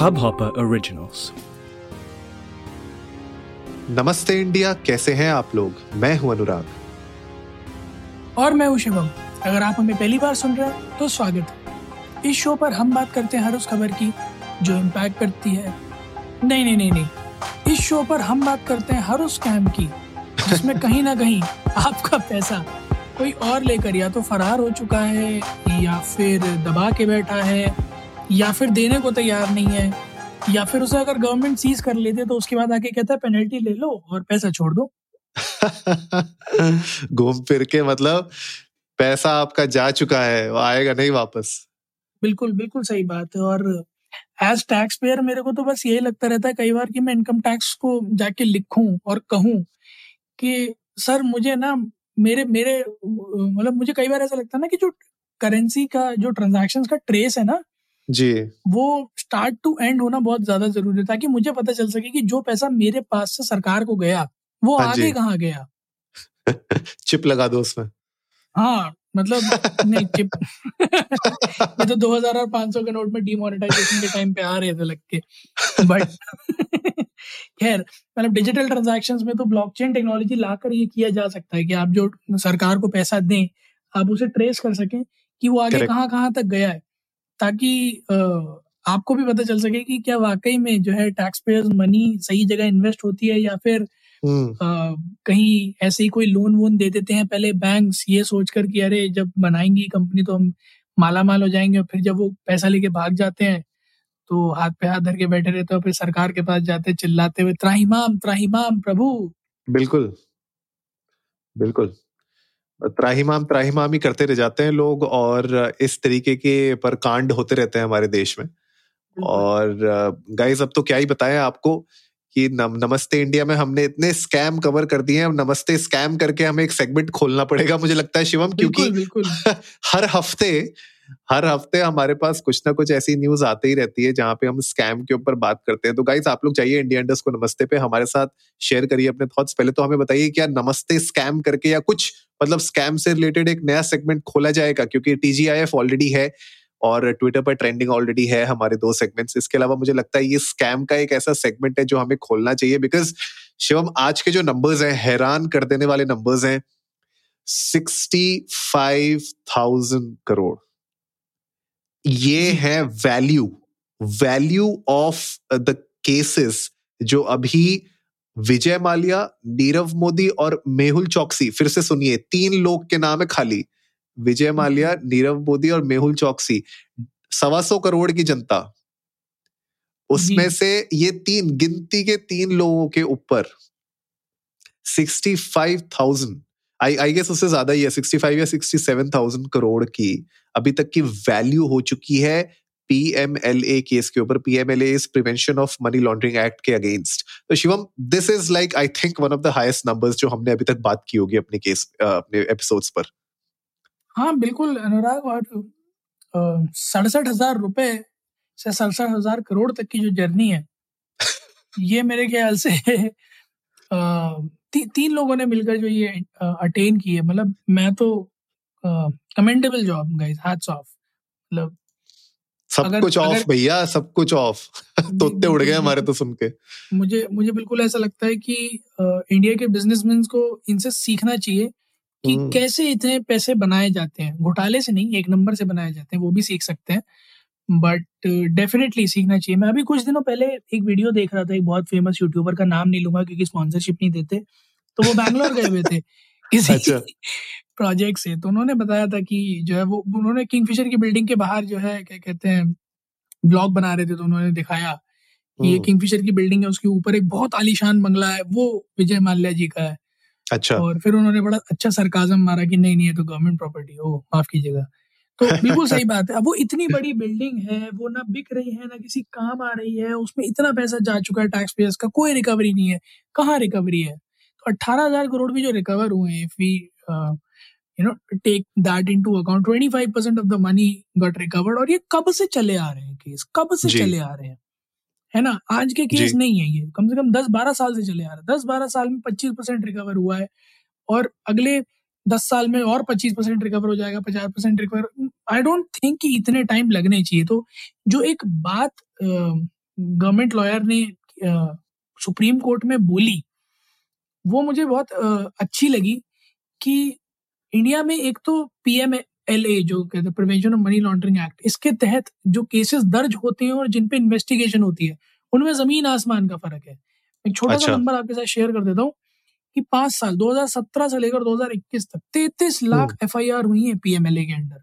Hubhopper originals. नमस्ते India, कैसे हैं आप लोग? मैं हूं अनुराग। और मैं हूं शिवम। अगर आप हमें पहली बार सुन रहे हैं तो स्वागत है। इस शो पर हम बात करते हैं हर उस खबर की जो इम्पैक्ट करती है। नहीं, इस शो पर हम बात करते हैं हर उस स्कैम की जिसमें कहीं ना कहीं आपका पैसा कोई और लेकर या तो फरार हो चुका है या फिर दबा के बैठा है या फिर देने को तैयार नहीं है, या फिर उसे अगर गवर्नमेंट सीज कर लेते तो उसके बाद आके कहता है पेनल्टी ले लो और पैसा छोड़ दो। घूम फिर के मतलब पैसा आपका जा चुका है, आएगा नहीं वापस। बिल्कुल बिल्कुल सही बात है। और एज टैक्स पेयर मेरे को तो बस यही लगता रहता है कई बार कि मैं इनकम टैक्स को जाके लिखूं और कहूं कि सर मुझे ना मेरे मतलब मुझे कई बार ऐसा लगता है ना कि जो करेंसी का जो ट्रांजैक्शंस का ट्रेस है ना जी, वो स्टार्ट टू एंड होना बहुत ज्यादा जरूरी है ताकि मुझे पता चल सके कि जो पैसा मेरे पास से सरकार को गया वो आगे कहाँ गया। चिप लगा दो उसमें। हाँ मतलब नहीं चिप ये तो 2,500 के नोट में डिमोनेटाइजेशन के टाइम पे आ रहे थे लग के, बट खैर मतलब डिजिटल ट्रांजैक्शंस में तो ब्लॉकचेन टेक्नोलॉजी लाकर ये किया जा सकता है कि आप जो सरकार को पैसा दें आप उसे ट्रेस कर सकें कि वो आगे कहाँ तक गया है, ताकि आपको भी पता चल सके कि क्या वाकई में जो है टैक्स पेयर्स मनी सही जगह इन्वेस्ट होती है या फिर कहीं ऐसे ही कोई लोन वोन दे देते हैं पहले बैंक्स ये सोच कर कि अरे जब बनाएंगी कंपनी तो हम माला माल हो जाएंगे, और फिर जब वो पैसा लेके भाग जाते हैं तो हाथ पे हाथ धर के बैठे रहते हैं, फिर सरकार के पास जाते चिल्लाते हुए त्राहिमाम त्राहिमाम प्रभु। बिल्कुल बिल्कुल त्राहिमाम त्राहिमाम ही करते रह जाते हैं लोग, और इस तरीके के पर कांड होते रहते हैं हमारे देश में। और गाइस अब तो क्या ही बताएं आपको कि नमस्ते इंडिया में हमने इतने स्कैम कवर कर दिए हैं। नमस्ते स्कैम करके हमें एक सेगमेंट खोलना पड़ेगा मुझे लगता है शिवम, क्योंकि बिल्कुल। हर हफ्ते हमारे पास कुछ ना कुछ ऐसी न्यूज आती ही रहती है जहाँ पे हम स्कैम के ऊपर बात करते हैं। तो गाइस आप लोग जाइए India_Namaste पे, हमारे साथ शेयर करिए अपने थॉट्स। पहले तो हमें बताइए क्या नमस्ते स्कैम करके या कुछ मतलब स्कैम से रिलेटेड एक नया सेगमेंट खोला जाएगा, क्योंकि TGIF ऑलरेडी है और ट्विटर पर ट्रेंडिंग ऑलरेडी है हमारे 2 सेगमेंट्स। इसके अलावा मुझे लगता है ये स्कैम का एक ऐसा सेगमेंट है जो हमें खोलना चाहिए, बिकॉज शिवम आज के जो नंबर्स हैं हैरान कर देने वाले नंबर्स हैं। 65,000 करोड़ ये है वैल्यू ऑफ द केसेस जो अभी विजय माल्या, नीरव मोदी और मेहुल चौकसी, फिर से सुनिए 3 लोग के नाम है खाली, विजय माल्या, नीरव मोदी और मेहुल चौकसी। 125 करोड़ की जनता, उसमें से ये 3 गिनती के 3 लोगों के ऊपर 65,000 आई गेस उससे ज्यादा ही है, 65 या 67,000 करोड़ की अभी तक की वैल्यू हो चुकी है PMLA केस के ऊपर। PMLA is prevention of money laundering act के अगेंस्ट। तो Shivam this is like I think one of the highest numbers जो हमने अभी तक बात की होगी अपने केस अपने एपिसोड्स पर। हाँ बिल्कुल अनुराग, और 67,000 रुपए से 67,000 करोड़ तक की जो जर्नी है ये मेरे ख्याल से 3 लोगों ने मिलकर जो ये अटेन की है, मतलब मैं तो commendable job guys, hats off. मतलब सब कुछ ऑफ तोते उड़ गए हमारे तो सुन के। मुझे बिल्कुल ऐसा लगता है कि इंडिया के बिजनेसमैन को इनसे सीखना चाहिए कि कैसे इतने पैसे बनाए जाते हैं, घोटाले से नहीं, एक नंबर से बनाए जाते हैं। वो भी सीख सकते हैं, बट डेफिनेटली सीखना चाहिए। मैं अभी कुछ दिनों पहले एक वीडियो देख रहा था, एक बहुत फेमस यूट्यूबर का नाम नहीं लूंगा क्योंकि स्पॉन्सरशिप नहीं देते, तो वो बैंगलोर गए हुए थे किसी प्रोजेक्ट से, तो उन्होंने बताया था कि जो है वो उन्होंने किंगफिशर की बिल्डिंग के बाहर जो है क्या कहते हैं ब्लॉग बना रहे थे, तो उन्होंने दिखाया कि ये किंगफिशर की बिल्डिंग है, उसके ऊपर एक बहुत आलीशान बंगला है, वो विजय माल्या जी का है। अच्छा। और फिर उन्होंने बड़ा अच्छा सरकाज़म मारा कि नहीं ये तो गवर्नमेंट प्रॉपर्टी, ओ माफ कीजिएगा। तो बिल्कुल सही बात है। अब वो इतनी बड़ी बिल्डिंग है, वो ना बिक रही है ना किसी काम आ रही है, उसमें इतना पैसा जा चुका है टैक्स पेयर्स का, कोई रिकवरी नहीं है। कहाँ रिकवरी है? तो 18,000 करोड़ भी जो रिकवर हुए हैं, take that into account, 25% of the money got recovered। और ये कब से चले आ रहे हैं केस, कब से चले आ रहे हैं, है ना? आज के केस नहीं है ये, कम से कम 10-12 साल से चले आ रहे हैं। 10-12 साल में 25% रिकवर हुआ है, और अगले 10 साल में और 25% रिकवर हो जाएगा, 50% रिकवर। आई डोंट थिंक कि इतने टाइम लगने चाहिए। तो जो एक बात गवर्नमेंट लॉयर ने सुप्रीम कोर्ट में बोली, वो मुझे बहुत अच्छी लगी कि इंडिया में एक तो PMLA जो कहते हैं prevention of money laundering act, इसके तहत जो केसेस दर्ज होते हैं और जिन पे इन्वेस्टिगेशन होती है उनमें जमीन आसमान का फर्क है। एक छोटा सा नंबर आपके साथ शेयर कर देता हूँ कि 5 साल 2017 से लेकर 2021 तक 33 लाख FIR हुई है PMLA के अंडर,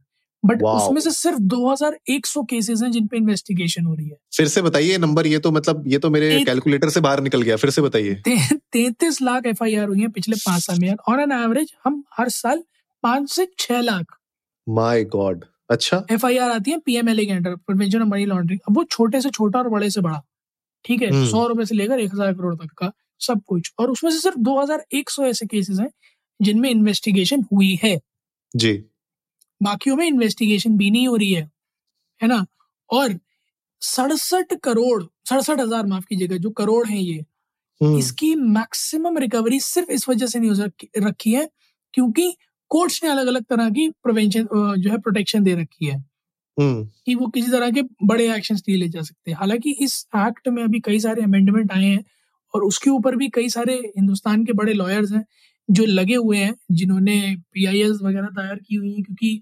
बट उसमें से सिर्फ 2100 केसेस हैं जिन पे इन्वेस्टिगेशन हो रही है। फिर से बताइए नंबर, ये तो मतलब ये तो मेरे कैलकुलेटर से बाहर निकल गया, फिर से बताइए। 33 लाख FIR हुई है पिछले 5 साल में, और एन एवरेज हम हर साल 5 से 6 लाख माय गॉड अच्छा FIR आती है PMLA के under, prevention of money laundering. अब वो छोटे से छोटा और बड़े से बड़ा, ठीक है, 100 रुपए से लेकर 1000 करोड़ तक का सब कुछ, और उसमें से सिर्फ 2100 ऐसे केसेस हैं जिनमें इन्वेस्टिगेशन हुई है जी, बाकियों में इन्वेस्टिगेशन भी नहीं हो रही है ना। और 67,000 माफ कीजिएगा जो करोड़ है, ये इसकी मैक्सिमम रिकवरी सिर्फ इस वजह से नहीं रखी है क्योंकि कोर्ट्स ने अलग अलग तरह की प्रिवेंशन जो है प्रोटेक्शन दे रखी है कि वो किसी तरह के बड़े एक्शंस नहीं ले जा सकते। हालांकि इस एक्ट में अभी कई सारे अमेंडमेंट आए हैं और उसके ऊपर भी कई सारे हिंदुस्तान के बड़े लॉयर्स हैं जो लगे हुए हैं, जिन्होंने PILs वगैरह दायर की हुई है, क्योंकि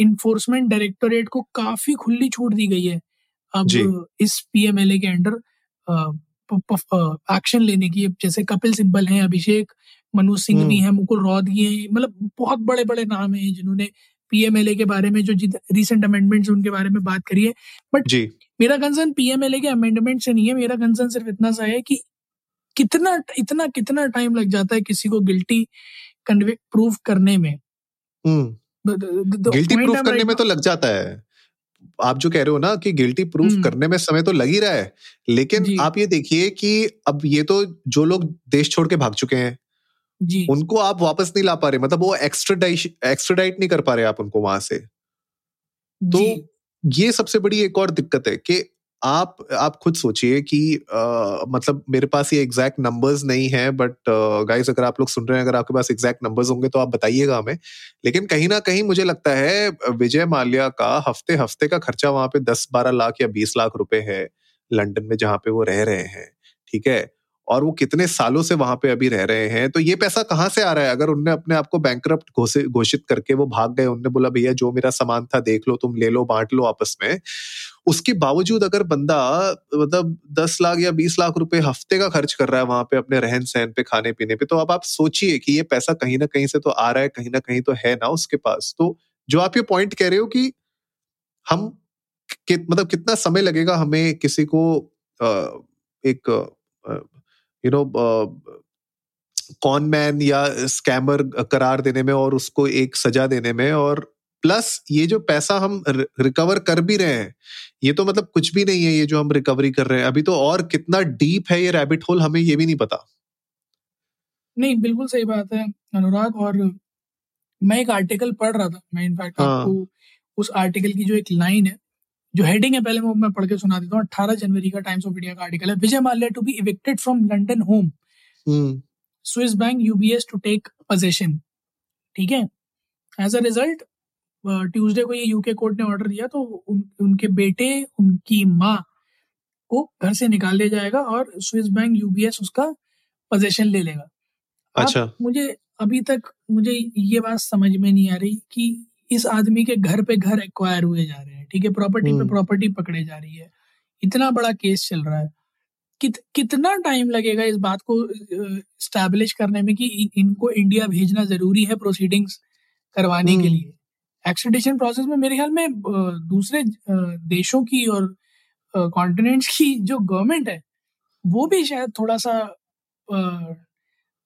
इन्फोर्समेंट डायरेक्टोरेट को काफी खुली छूट दी गई है अब इस PMLA के अंडर एक्शन लेने की। जैसे कपिल सिब्बल हैं, अभिषेक मनु सिंघवी हैं, मुकुल रोहतगी हैं, मतलब बहुत बड़े बड़े नाम हैं जिन्होंने PMLA के बारे में जो रिसेंट अमेंडमेंट्स उनके बारे में बात करी है। बट मेरा कंसर्न PMLA के अमेंडमेंट से नहीं है, मेरा कंसर्न सिर्फ इतना सा है कि कितना टाइम लग जाता है किसी को गिल्टी कन्विक्ट प्रूफ करने में। गिल्टी प्रूफ करने में तो लग जाता है, आप जो कह रहे हो ना कि गिल्टी प्रूफ करने में समय तो लग ही रहा है, लेकिन आप ये देखिए कि अब ये तो जो लोग देश छोड़ के भाग चुके हैं जी, उनको आप वापस नहीं ला पा रहे, मतलब वो एक्स्ट्राडाइट नहीं कर पा रहे आप उनको वहां से। तो ये सबसे बड़ी एक और दिक्कत है कि आप खुद सोचिए कि मतलब मेरे पास ये एग्जैक्ट नंबर्स नहीं है, बट गाइस अगर आप लोग सुन रहे हैं, अगर आपके पास एग्जैक्ट नंबर्स होंगे तो आप बताइएगा हमें, लेकिन कहीं ना कहीं मुझे लगता है विजय माल्या का हफ्ते हफ्ते का खर्चा वहां पे 10-12 लाख या 20 लाख रुपए है लंदन में जहाँ पे वो रह रहे हैं, ठीक है, और वो कितने सालों से वहां पे अभी रह रहे हैं। तो ये पैसा कहाँ से आ रहा है? अगर उनने अपने आप को बैंकरप्ट घोषित करके वो भाग गए, उनने बोला भैया जो मेरा सामान था देख लो, तुम ले लो, बांट लो आपस में, उसके बावजूद अगर बंदा मतलब 10 लाख या 20 लाख रुपए हफ्ते का खर्च कर रहा है वहां पे अपने रहन सहन पे, खाने पीने पे, तो अब आप सोचिए कि ये पैसा कहीं ना कहीं से तो आ रहा है, कहीं ना कहीं तो है ना उसके पास। तो जो आप ये पॉइंट कह रहे हो कि हम मतलब कितना समय लगेगा हमें किसी को एक यू नो कॉन मैन या स्कैमर करार देने में और उसको एक सजा देने में, और प्लस ये जो पैसा हम रिकवर कर भी रहे हैं ये तो मतलब कुछ भी नहीं है ये जो हम रिकवरी कर रहे हैं अभी तो, और कितना डीप है ये रैबिट होल हमें ये भी नहीं पता। नहीं, बिल्कुल सही बात है अनुराग। और मैं एक आर्टिकल पढ़ रहा था, मैं इनफैक्ट आपको उस आर्टिकल की जो एक लाइन है, जो हेडिंग है, पहले वो मैं पढ़ के सुना देता हूँ। 18 जनवरी का टाइम्स ऑफ इंडिया का आर्टिकल है, Vijay Mallya to be evicted from London home, Swiss bank UBS to take possession, ठीक है। एज अ रिजल्ट ट्यूसडे को ये यूके कोर्ट ने ऑर्डर दिया, तो उनके बेटे, उनकी माँ को घर से निकाल दिया जाएगा और स्विस बैंक UBS उसका पोजेशन ले लेगा। अच्छा, मुझे अभी तक ये बात समझ में नहीं आ रही कि इस आदमी के घर पे घर एक्वायर हुए जा रहे हैं, ठीक है, प्रॉपर्टी पे प्रॉपर्टी पकड़े जा रही है, इतना बड़ा केस चल रहा है, कितना टाइम लगेगा इस बात को एस्टैब्लिश करने में कि इनको इंडिया भेजना जरूरी है प्रोसीडिंग्स करवाने के लिए। एक्सट्रैडिशन प्रोसेस में मेरे ख्याल में दूसरे देशों की और कॉन्टिनेंट्स की जो गवर्नमेंट है वो भी शायद थोड़ा सा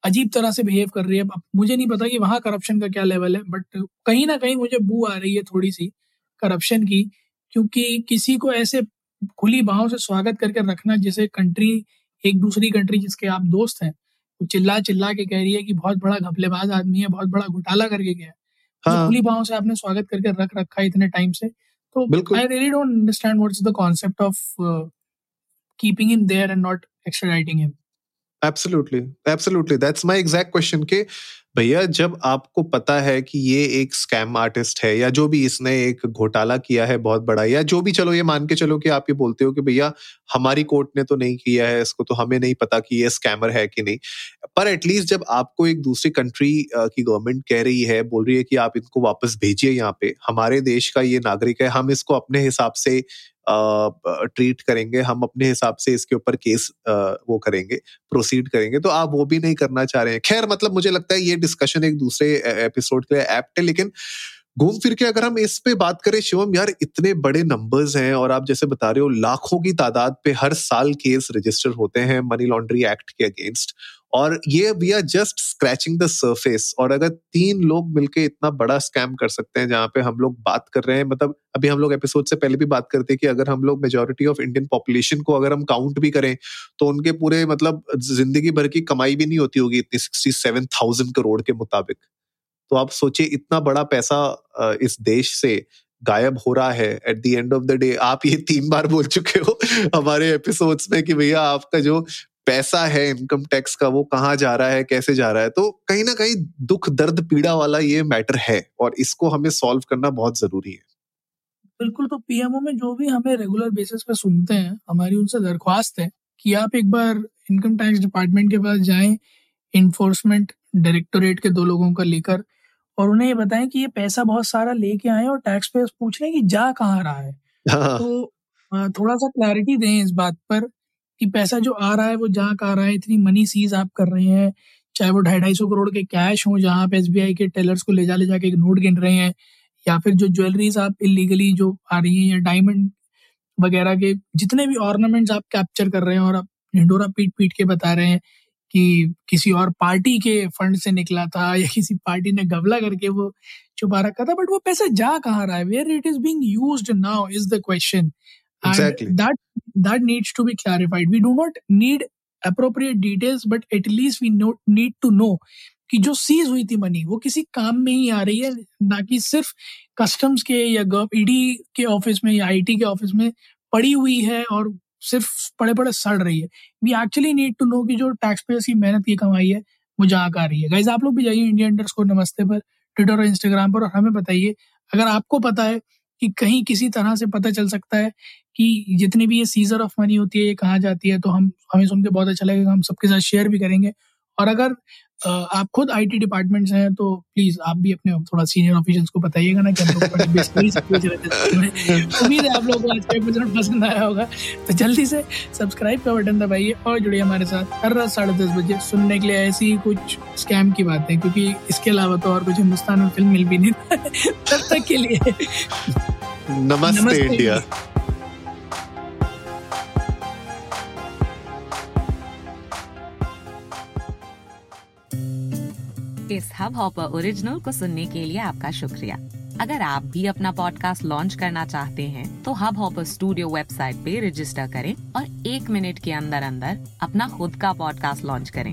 अजीब तरह से बिहेव कर रही है। अब मुझे नहीं पता कि वहाँ करप्शन का क्या लेवल है, बट कहीं ना कहीं मुझे बू आ रही है थोड़ी सी करप्शन की, क्योंकि किसी को ऐसे खुली बाहों से स्वागत करके रखना जैसे कंट्री, एक दूसरी कंट्री जिसके आप दोस्त हैं, वो चिल्ला चिल्ला के कह रही है कि बहुत बड़ा घपलेबाज आदमी है, बहुत बड़ा घोटाला करके गया, खुली बाहों से आपने स्वागत करके रख रखा है इतने टाइम से। तो I really don't understand what's the concept of keeping him there and not extraditing him. Absolutely. That's my exact question के भैया जब आपको पता है कि ये एक स्कैम आर्टिस्ट है या जो भी इसने एक घोटाला किया है बहुत बड़ा या जो भी, चलो ये मान के चलो कि आप ये बोलते हो कि भैया हमारी कोर्ट ने तो नहीं किया है इसको, तो हमें नहीं पता कि ये स्कैमर है कि नहीं, पर एटलीस्ट जब आपको एक दूसरी कंट्री की गवर्नमेंट कह रही है, बोल रही है कि आप इनको वापस भेजिए, यहाँ पे हमारे देश का ये नागरिक है, हम इसको अपने हिसाब से ट्रीट करेंगे, हम अपने हिसाब से इसके ऊपर केस वो करेंगे, प्रोसीड करेंगे, तो आप वो भी नहीं करना चाह रहे हैं। खैर मतलब मुझे लगता है ये डिस्कशन एक दूसरे एपिसोड के लिए एप्ट है, लेकिन घूम फिर के अगर हम इस पे बात करें शिवम, यार इतने बड़े नंबर्स हैं और आप जैसे बता रहे हो लाखों की तादाद पे हर साल केस रजिस्टर होते हैं मनी लॉन्ड्री एक्ट के अगेंस्ट, और ये we are just scratching the surface. और अगर 3 लोग मिलके इतना बड़ा स्कैम कर सकते हैं जहाँ पे हम लोग बात कर रहे हैं, मतलब अभी हम लोग एपिसोड से पहले भी बात करते हैं कि अगर हम लोग मेजोरिटी ऑफ इंडियन पॉपुलेशन को अगर हम काउंट भी करें तो उनके पूरे मतलब जिंदगी भर की कमाई भी नहीं होती होगी इतनी 67,000 करोड़ के मुताबिक। तो आप सोचिए इतना बड़ा पैसा इस देश से गायब हो रहा है। At the end of the day आप ये 3 बार बोल चुके हो हमारे एपिसोड्स में कि भैया आपका जो पैसा है इनकम टैक्स का वो कहाँ जा रहा है, कैसे जा रहा है। तो कहीं ना कहीं दुख दर्द पीड़ा वाला ये मैटर है और इसको हमें सॉल्व करना बहुत जरूरी है। बिल्कुल, तो पीएमओ में जो भी हमें रेगुलर बेसिस पे सुनते हैं, हमारी उनसे दरख्वास्त है कि आप एक बार इनकम टैक्स डिपार्टमेंट के पास जाएं, इन्फोर्समेंट डायरेक्टोरेट के 2 लोगों का लेकर, और उन्हें ये बताएं कि ये पैसा बहुत सारा लेके आए और टैक्स पेयर्स पूछ रहे हैं कि जा कहाँ रहा है। तो थोड़ा सा क्लैरिटी दें इस बात पर कि पैसा जो आ रहा है वो जा कहाँ रहा है। इतनी मनी सीज आप कर रहे हैं, चाहे वो 250-250 करोड़ के कैश हो जहाँ आप एसबीआई के टेलर्स को ले जाके एक नोट गिन रहे हैं, या फिर जो ज्वेलरीज आप इलीगली जो आ रही हैं, या डायमंड वगैरह के जितने भी ऑर्नामेंट्स आप कैप्चर कर रहे हैं और आप ढिंडोरा पीट के बता रहे हैं कि किसी और पार्टी के फंड से निकला था या किसी पार्टी ने घबला करके वो छुपा रखा था। बट वो पैसा जा कहाँ रहा है, where it is being used now is the question. Exactly. And that needs to be clarified. We do not need appropriate details, but at least we need to know कि जो सीज हुई थी मनी वो किसी काम में ही आ रही है, ना कि सिर्फ कस्टम्स के या ईडी के ऑफिस में या आईटी के ऑफिस में पड़ी हुई है और सिर्फ पड़े सड़ रही है। We actually need to know कि जो टैक्स पेयर्स की मेहनत की कमाई है वो जहाँ आ रही है। गाइज आप लोग भी जाइए India_Namaste पर, ट्विटर और इंस्टाग्राम पर, और हमें बताइए अगर आपको पता है कि कहीं किसी तरह से पता चल सकता है कि जितनी भी ये सीजर ऑफ मनी होती है ये कहाँ जाती है, तो हमें सुन के बहुत अच्छा लगेगा, हम सबके साथ शेयर भी करेंगे। और अगर आप खुद आईटी डिपार्टमेंट्स हैं तो प्लीज आप भी अपने थोड़ा सीनियर ऑफिशियल्स को बताइएगा ना कि उम्मीद है आप लोगों को आज का एपिसोड पसंद आया होगा। तो जल्दी से सब्सक्राइब का बटन दबाइए और जुड़िए हमारे साथ हर रात 10:30 बजे सुनने के लिए ऐसी कुछ स्कैम की बातें, क्योंकि इसके अलावा तो और कुछ हिंदुस्तान में फिल्म मिल भी नहीं। तब तक के लिए नमस्ते इंडिया। इस हबहॉपर ओरिजिनल को सुनने के लिए आपका शुक्रिया। अगर आप भी अपना पॉडकास्ट लॉन्च करना चाहते हैं, तो हबहॉपर स्टूडियो वेबसाइट पे रजिस्टर करें और 1 मिनट के अंदर अंदर अपना खुद का पॉडकास्ट लॉन्च करें।